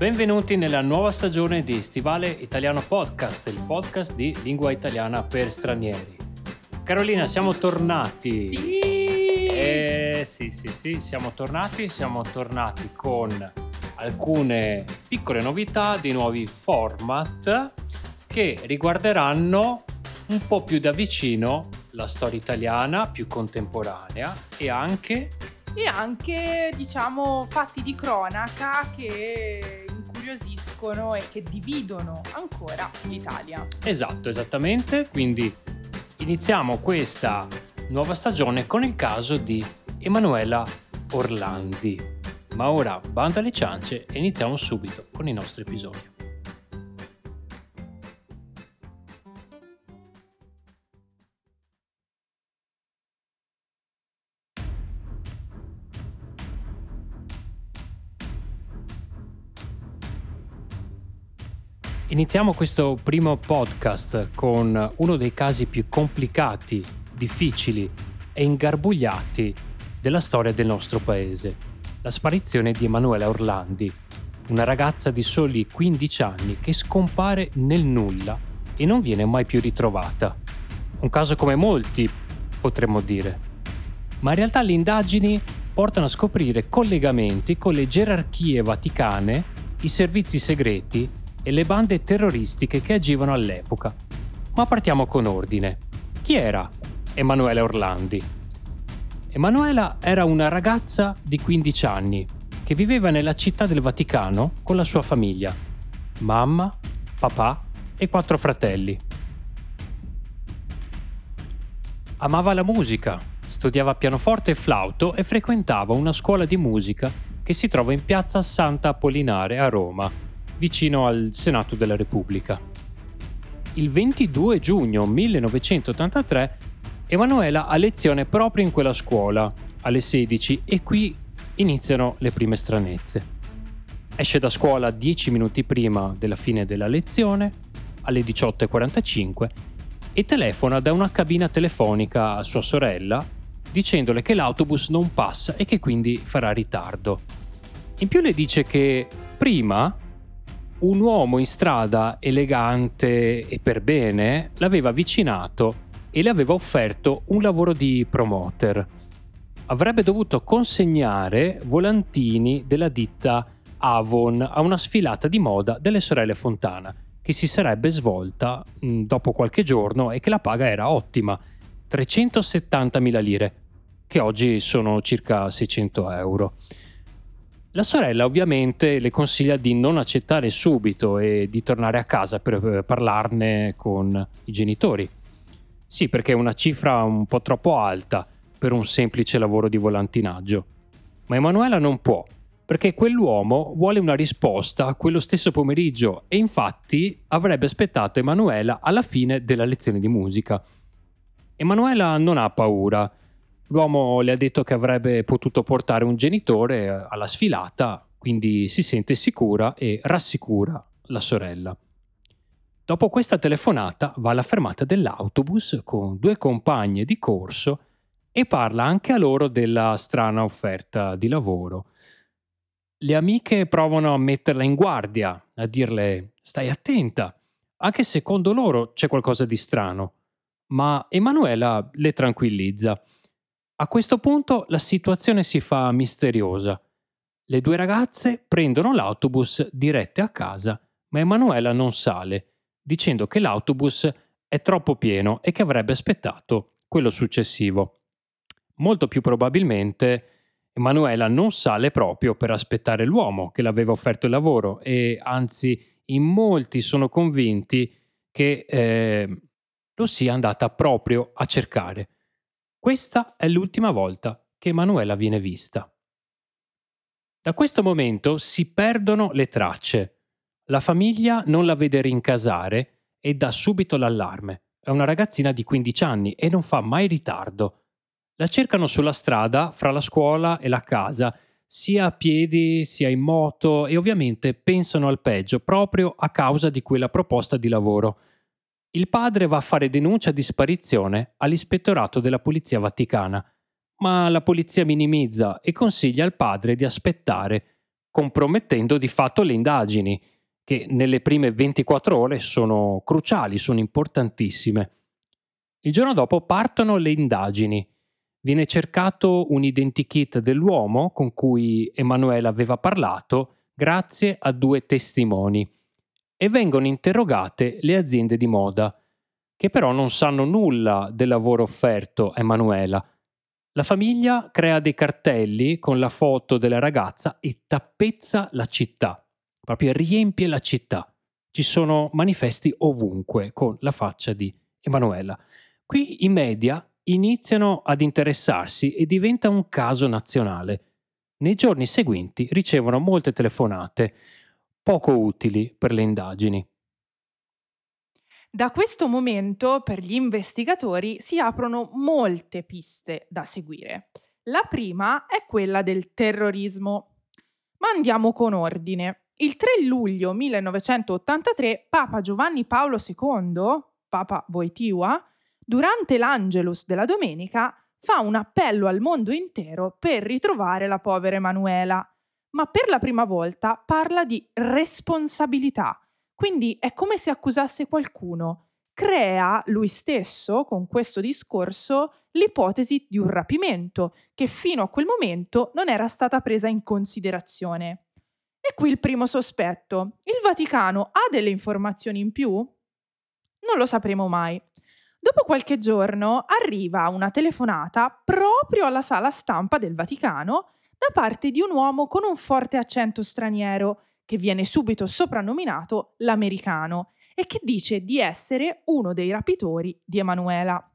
Benvenuti nella nuova stagione di Stivale Italiano Podcast, il podcast di lingua italiana per stranieri. Carolina, siamo tornati. Sì! Sì, siamo tornati con alcune piccole novità di nuovi format che riguarderanno un po' più da vicino la storia italiana più contemporanea e anche diciamo fatti di cronaca che incuriosiscono e che dividono ancora l'Italia. Esatto, esattamente. Quindi iniziamo questa nuova stagione con il caso di Emanuela Orlandi. Ma ora bando alle ciance e iniziamo subito con i nostri episodi. Iniziamo questo primo podcast con uno dei casi più complicati, difficili e ingarbugliati della storia del nostro paese, la sparizione di Emanuela Orlandi, una ragazza di soli 15 anni che scompare nel nulla e non viene mai più ritrovata. Un caso come molti, potremmo dire. Ma in realtà le indagini portano a scoprire collegamenti con le gerarchie vaticane, i servizi segreti e le bande terroristiche che agivano all'epoca. Ma partiamo con ordine. Chi era Emanuela Orlandi? Emanuela era una ragazza di 15 anni che viveva nella Città del Vaticano con la sua famiglia, mamma, papà e 4 fratelli. Amava la musica, studiava pianoforte e flauto e frequentava una scuola di musica che si trova in piazza Santa Apollinare a Roma, vicino al Senato della Repubblica. Il 22 giugno 1983 Emanuela ha lezione proprio in quella scuola, alle 16, e qui iniziano le prime stranezze. Esce da scuola 10 minuti prima della fine della lezione, alle 18.45, e telefona da una cabina telefonica a sua sorella, dicendole che l'autobus non passa e che quindi farà ritardo. In più le dice che prima un uomo in strada, elegante e per bene, l'aveva avvicinato e le aveva offerto un lavoro di promoter. Avrebbe dovuto consegnare volantini della ditta Avon a una sfilata di moda delle sorelle Fontana, che si sarebbe svolta dopo qualche giorno e che la paga era ottima, 370.000 lire, che oggi sono circa 600 euro. La sorella ovviamente le consiglia di non accettare subito e di tornare a casa per parlarne con i genitori. Sì, perché è una cifra un po' troppo alta per un semplice lavoro di volantinaggio. Ma Emanuela non può, perché quell'uomo vuole una risposta quello stesso pomeriggio e infatti avrebbe aspettato Emanuela alla fine della lezione di musica. Emanuela non ha paura. L'uomo le ha detto che avrebbe potuto portare un genitore alla sfilata, quindi si sente sicura e rassicura la sorella. Dopo questa telefonata va alla fermata dell'autobus con 2 compagne di corso e parla anche a loro della strana offerta di lavoro. Le amiche provano a metterla in guardia, a dirle «stai attenta, anche secondo loro c'è qualcosa di strano», ma Emanuela le tranquillizza. A questo punto la situazione si fa misteriosa. Le 2 ragazze prendono l'autobus dirette a casa, ma Emanuela non sale, dicendo che l'autobus è troppo pieno e che avrebbe aspettato quello successivo. Molto più probabilmente Emanuela non sale proprio per aspettare l'uomo che l'aveva offerto il lavoro e anzi in molti sono convinti che lo sia andata proprio a cercare. Questa è l'ultima volta che Emanuela viene vista. Da questo momento si perdono le tracce. La famiglia non la vede rincasare e dà subito l'allarme. È una ragazzina di 15 anni e non fa mai ritardo. La cercano sulla strada, fra la scuola e la casa, sia a piedi sia in moto e ovviamente pensano al peggio proprio a causa di quella proposta di lavoro. Il padre va a fare denuncia di sparizione all'ispettorato della Polizia Vaticana, ma la polizia minimizza e consiglia al padre di aspettare compromettendo di fatto le indagini, che nelle prime 24 ore sono cruciali, sono importantissime. Il giorno dopo partono le indagini. Viene cercato un identikit dell'uomo con cui Emanuela aveva parlato grazie a 2 testimoni e vengono interrogate le aziende di moda, che però non sanno nulla del lavoro offerto a Emanuela. La famiglia crea dei cartelli con la foto della ragazza e tappezza la città, proprio riempie la città. Ci sono manifesti ovunque con la faccia di Emanuela. Qui i media iniziano ad interessarsi e diventa un caso nazionale. Nei giorni seguenti ricevono molte telefonate, poco utili per le indagini. Da questo momento, per gli investigatori, si aprono molte piste da seguire. La prima è quella del terrorismo. Ma andiamo con ordine. Il 3 luglio 1983 Papa Giovanni Paolo II, Papa Wojtyła, durante l'Angelus della domenica fa un appello al mondo intero per ritrovare la povera Emanuela, ma per la prima volta parla di responsabilità, quindi è come se accusasse qualcuno. Crea lui stesso, con questo discorso, l'ipotesi di un rapimento che fino a quel momento non era stata presa in considerazione. E qui il primo sospetto: il Vaticano ha delle informazioni in più? Non lo sapremo mai. Dopo qualche giorno arriva una telefonata proprio alla sala stampa del Vaticano da parte di un uomo con un forte accento straniero, che viene subito soprannominato l'americano e che dice di essere uno dei rapitori di Emanuela.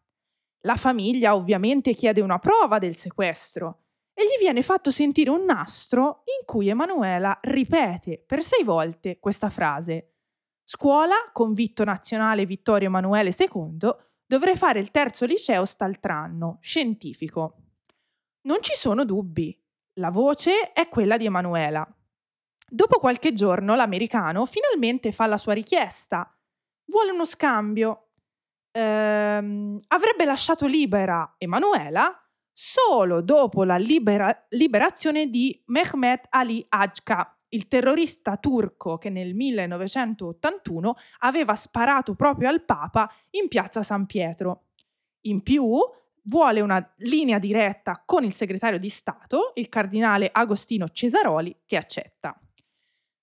La famiglia ovviamente chiede una prova del sequestro e gli viene fatto sentire un nastro in cui Emanuela ripete per 6 volte questa frase: scuola, convitto nazionale Vittorio Emanuele II, dovrei fare il 3° liceo st'altr'anno, scientifico. Non ci sono dubbi, la voce è quella di Emanuela. Dopo qualche giorno l'americano finalmente fa la sua richiesta. Vuole uno scambio. Avrebbe lasciato libera Emanuela solo dopo la liberazione di Mehmet Ali Ağca, il terrorista turco che nel 1981 aveva sparato proprio al Papa in piazza San Pietro. In più, vuole una linea diretta con il segretario di Stato, il cardinale Agostino Cesaroli, che accetta.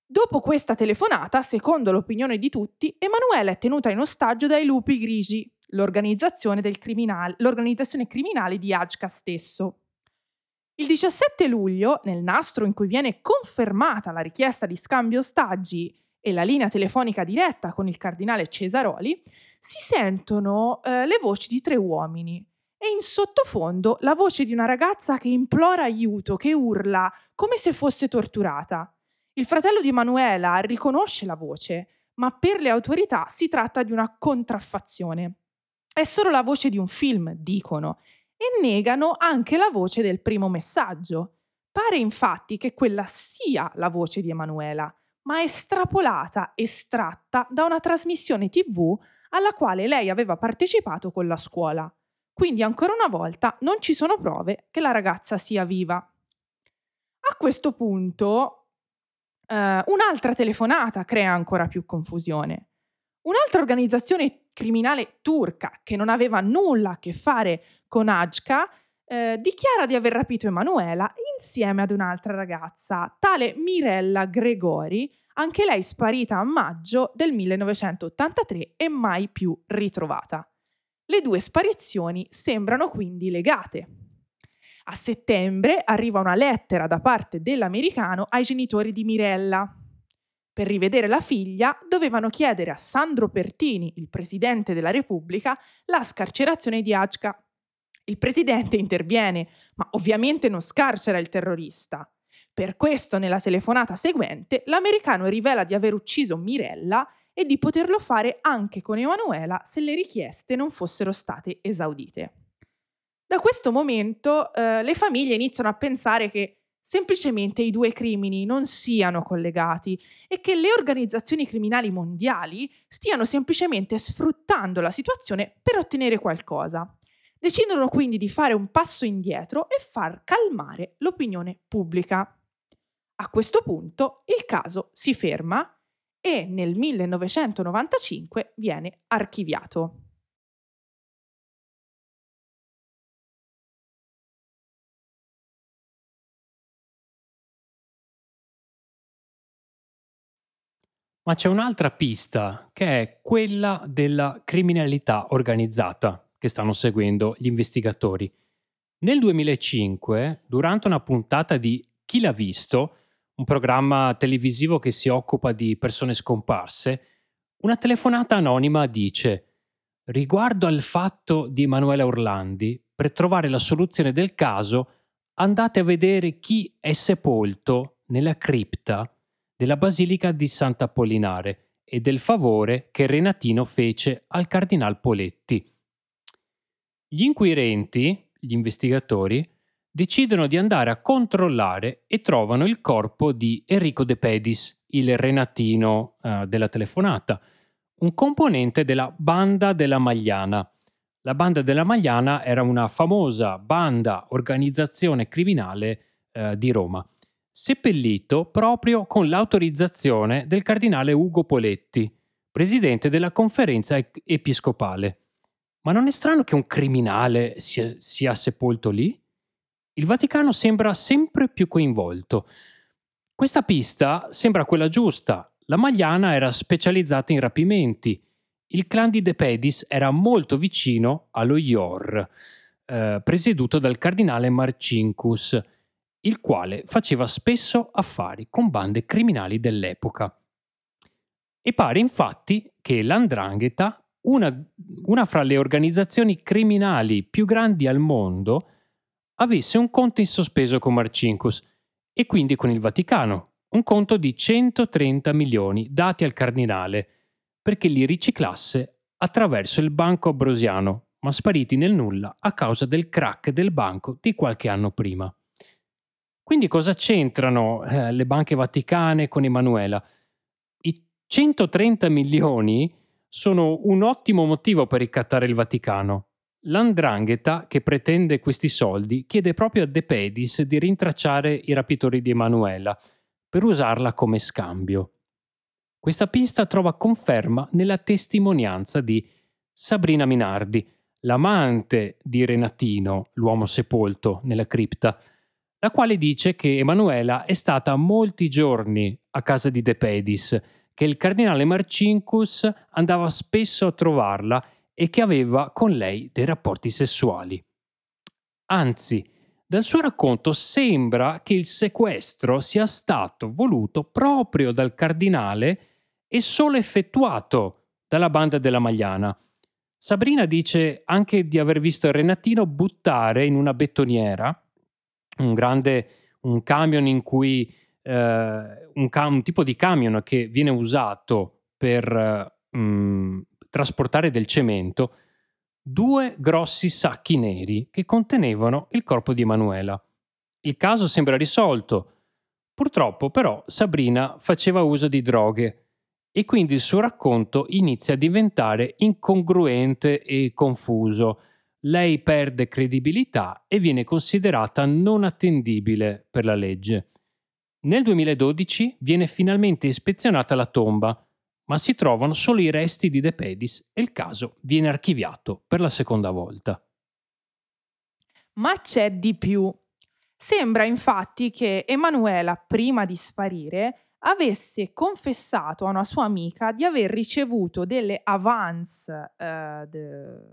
Dopo questa telefonata, secondo l'opinione di tutti, Emanuela è tenuta in ostaggio dai Lupi Grigi, l'organizzazione criminale di Ağca stesso. Il 17 luglio, nel nastro in cui viene confermata la richiesta di scambio ostaggi e la linea telefonica diretta con il cardinale Cesaroli, si sentono le voci di 3 uomini. E in sottofondo la voce di una ragazza che implora aiuto, che urla, come se fosse torturata. Il fratello di Emanuela riconosce la voce, ma per le autorità si tratta di una contraffazione. È solo la voce di un film, dicono, e negano anche la voce del primo messaggio. Pare infatti che quella sia la voce di Emanuela, ma estrapolata, estratta da una trasmissione TV alla quale lei aveva partecipato con la scuola. Quindi ancora una volta non ci sono prove che la ragazza sia viva. A questo punto un'altra telefonata crea ancora più confusione. Un'altra organizzazione criminale turca che non aveva nulla a che fare con Ağca dichiara di aver rapito Emanuela insieme ad un'altra ragazza, tale Mirella Gregori, anche lei sparita a maggio del 1983 e mai più ritrovata. Le 2 sparizioni sembrano quindi legate. A settembre arriva una lettera da parte dell'americano ai genitori di Mirella. Per rivedere la figlia dovevano chiedere a Sandro Pertini, il presidente della Repubblica, la scarcerazione di Ağca. Il presidente interviene, ma ovviamente non scarcera il terrorista. Per questo, nella telefonata seguente, l'americano rivela di aver ucciso Mirella e di poterlo fare anche con Emanuela se le richieste non fossero state esaudite. Da questo momento le famiglie iniziano a pensare che semplicemente i 2 crimini non siano collegati e che le organizzazioni criminali mondiali stiano semplicemente sfruttando la situazione per ottenere qualcosa. Decidono quindi di fare un passo indietro e far calmare l'opinione pubblica. A questo punto il caso si ferma e nel 1995 viene archiviato. Ma c'è un'altra pista, che è quella della criminalità organizzata che stanno seguendo gli investigatori. Nel 2005, durante una puntata di Chi l'ha visto, un programma televisivo che si occupa di persone scomparse, una telefonata anonima dice: riguardo al fatto di Emanuela Orlandi, per trovare la soluzione del caso andate a vedere chi è sepolto nella cripta della Basilica di Santa Apollinare e del favore che Renatino fece al Cardinal Poletti. Gli inquirenti, gli investigatori, decidono di andare a controllare e trovano il corpo di Enrico De Pedis, il Renatino della telefonata, un componente della Banda della Magliana. La Banda della Magliana era una famosa banda, organizzazione criminale di Roma, seppellito proprio con l'autorizzazione del cardinale Ugo Poletti, presidente della conferenza episcopale. Ma non è strano che un criminale sia sepolto lì? Il Vaticano sembra sempre più coinvolto. Questa pista sembra quella giusta. La Magliana era specializzata in rapimenti. Il clan di De Pedis era molto vicino allo IOR, presieduto dal cardinale Marcinkus, il quale faceva spesso affari con bande criminali dell'epoca. E pare infatti che l''Ndrangheta, una fra le organizzazioni criminali più grandi al mondo, avesse un conto in sospeso con Marcinkus e quindi con il Vaticano, un conto di 130 milioni dati al cardinale perché li riciclasse attraverso il Banco Ambrosiano, ma spariti nel nulla a causa del crack del banco di qualche anno prima. Quindi cosa c'entrano le banche vaticane con Emanuela? I 130 milioni sono un ottimo motivo per ricattare il Vaticano. L''Ndrangheta, che pretende questi soldi, chiede proprio a De Pedis di rintracciare i rapitori di Emanuela per usarla come scambio. Questa pista trova conferma nella testimonianza di Sabrina Minardi, l'amante di Renatino, l'uomo sepolto nella cripta, la quale dice che Emanuela è stata molti giorni a casa di De Pedis, che il cardinale Marcinkus andava spesso a trovarla e che aveva con lei dei rapporti sessuali. Anzi, dal suo racconto sembra che il sequestro sia stato voluto proprio dal cardinale e solo effettuato dalla Banda della Magliana. Sabrina dice anche di aver visto Renatino buttare in una bettoniera un camion in cui un tipo di camion che viene usato per trasportare del cemento, due grossi sacchi neri che contenevano il corpo di Emanuela. Il caso sembra risolto. Purtroppo però Sabrina faceva uso di droghe e quindi il suo racconto inizia a diventare incongruente e confuso. Lei perde credibilità e viene considerata non attendibile per la legge. Nel 2012 viene finalmente ispezionata la tomba, ma si trovano solo i resti di De Pedis e il caso viene archiviato per la seconda volta. Ma c'è di più. Sembra infatti che Emanuela, prima di sparire, avesse confessato a una sua amica di aver ricevuto delle avance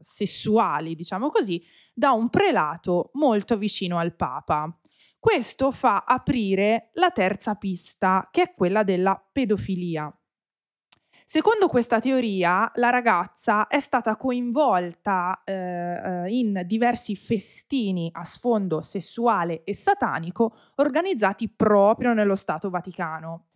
sessuali, diciamo così, da un prelato molto vicino al Papa. Questo fa aprire la terza pista, che è quella della pedofilia. Secondo questa teoria, la ragazza è stata coinvolta in diversi festini a sfondo sessuale e satanico organizzati proprio nello Stato Vaticano.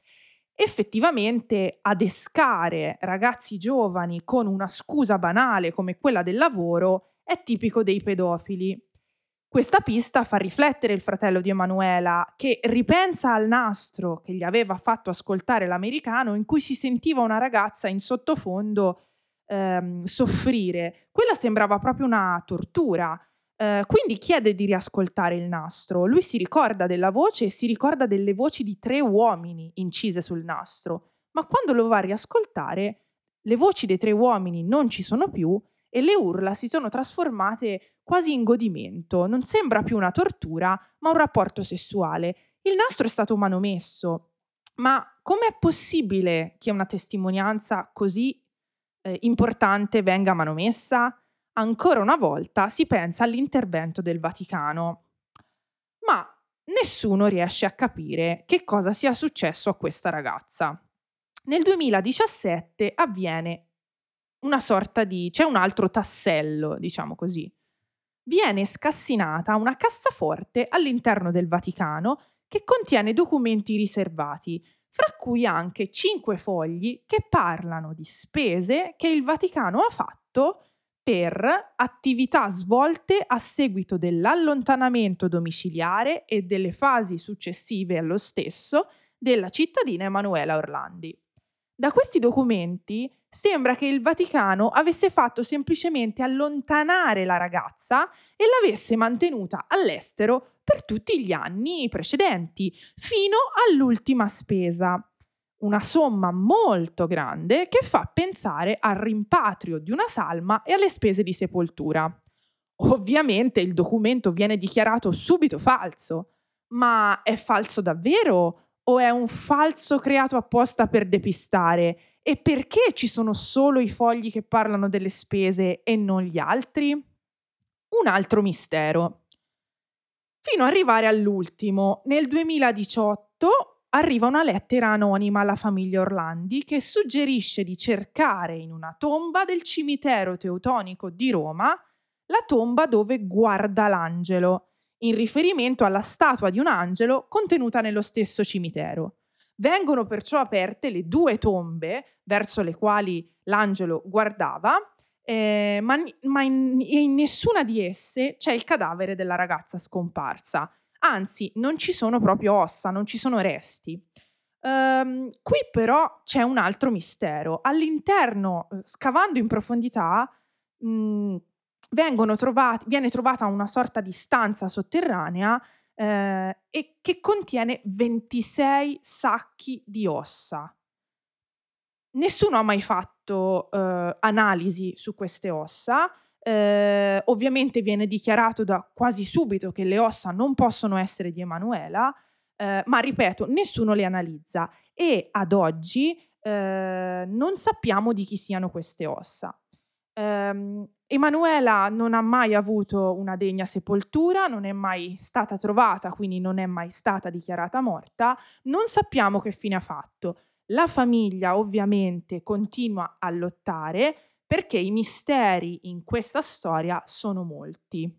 Effettivamente, adescare ragazzi giovani con una scusa banale come quella del lavoro è tipico dei pedofili. Questa pista fa riflettere il fratello di Emanuela, che ripensa al nastro che gli aveva fatto ascoltare l'americano, in cui si sentiva una ragazza in sottofondo soffrire. Quella sembrava proprio una tortura. Quindi chiede di riascoltare il nastro. Lui si ricorda della voce e si ricorda delle voci di 3 uomini incise sul nastro, ma quando lo va a riascoltare le voci dei 3 uomini non ci sono più e le urla si sono trasformate quasi in godimento. Non sembra più una tortura, ma un rapporto sessuale. Il nastro è stato manomesso, ma com'è possibile che una testimonianza così importante venga manomessa? Ancora una volta si pensa all'intervento del Vaticano, ma nessuno riesce a capire che cosa sia successo a questa ragazza. Nel 2017 avviene una sorta di... c'è un altro tassello, diciamo così. Viene scassinata una cassaforte all'interno del Vaticano che contiene documenti riservati, fra cui anche 5 fogli che parlano di spese che il Vaticano ha fatto per attività svolte a seguito dell'allontanamento domiciliare e delle fasi successive allo stesso della cittadina Emanuela Orlandi. Da questi documenti sembra che il Vaticano avesse fatto semplicemente allontanare la ragazza e l'avesse mantenuta all'estero per tutti gli anni precedenti, fino all'ultima spesa. Una somma molto grande che fa pensare al rimpatrio di una salma e alle spese di sepoltura. Ovviamente il documento viene dichiarato subito falso, ma è falso davvero o è un falso creato apposta per depistare? E perché ci sono solo i fogli che parlano delle spese e non gli altri? Un altro mistero. Fino ad arrivare all'ultimo, nel 2018... arriva una lettera anonima alla famiglia Orlandi che suggerisce di cercare in una tomba del Cimitero Teutonico di Roma la tomba dove guarda l'angelo, in riferimento alla statua di un angelo contenuta nello stesso cimitero. Vengono perciò aperte le 2 tombe verso le quali l'angelo guardava, ma in nessuna di esse c'è il cadavere della ragazza scomparsa. Anzi, non ci sono proprio ossa, non ci sono resti. Qui però c'è un altro mistero. All'interno, scavando in profondità, viene trovata una sorta di stanza sotterranea e che contiene 26 sacchi di ossa. Nessuno ha mai fatto analisi su queste ossa. Ovviamente viene dichiarato da quasi subito che le ossa non possono essere di Emanuela, ma ripeto, nessuno le analizza e ad oggi non sappiamo di chi siano queste ossa. Emanuela non ha mai avuto una degna sepoltura, non è mai stata trovata, quindi non è mai stata dichiarata morta, non sappiamo che fine ha fatto. La famiglia ovviamente continua a lottare perché i misteri in questa storia sono molti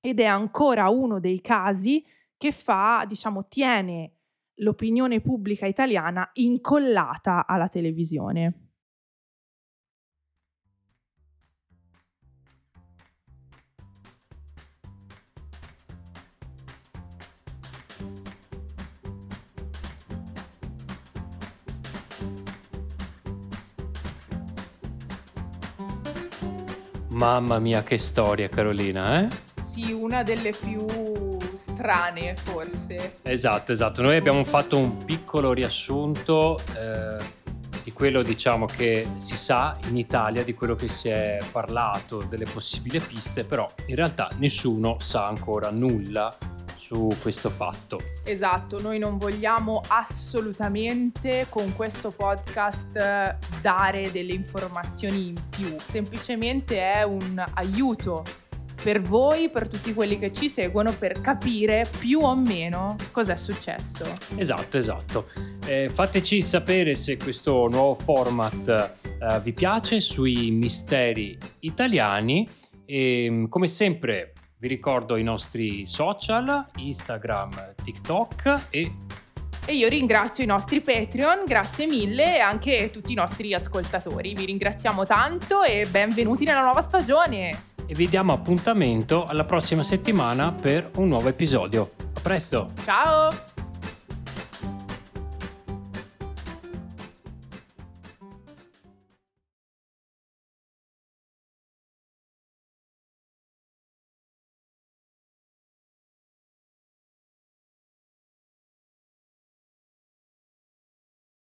ed è ancora uno dei casi che fa, diciamo, tiene l'opinione pubblica italiana incollata alla televisione. Mamma mia, che storia, Carolina, eh? Sì, una delle più strane, forse. Esatto. Noi abbiamo fatto un piccolo riassunto di quello, diciamo, che si sa in Italia, di quello che si è parlato, delle possibili piste, però in realtà nessuno sa ancora nulla su questo fatto. Esatto, noi non vogliamo assolutamente con questo podcast dare delle informazioni in più, semplicemente è un aiuto per voi, per tutti quelli che ci seguono, per capire più o meno cos'è successo. Esatto. Fateci sapere se questo nuovo format vi piace, sui misteri italiani, e come sempre vi ricordo i nostri social, Instagram, TikTok e io ringrazio i nostri Patreon, grazie mille, e anche tutti i nostri ascoltatori. Vi ringraziamo tanto e benvenuti nella nuova stagione. E vi diamo appuntamento alla prossima settimana per un nuovo episodio. A presto! Ciao!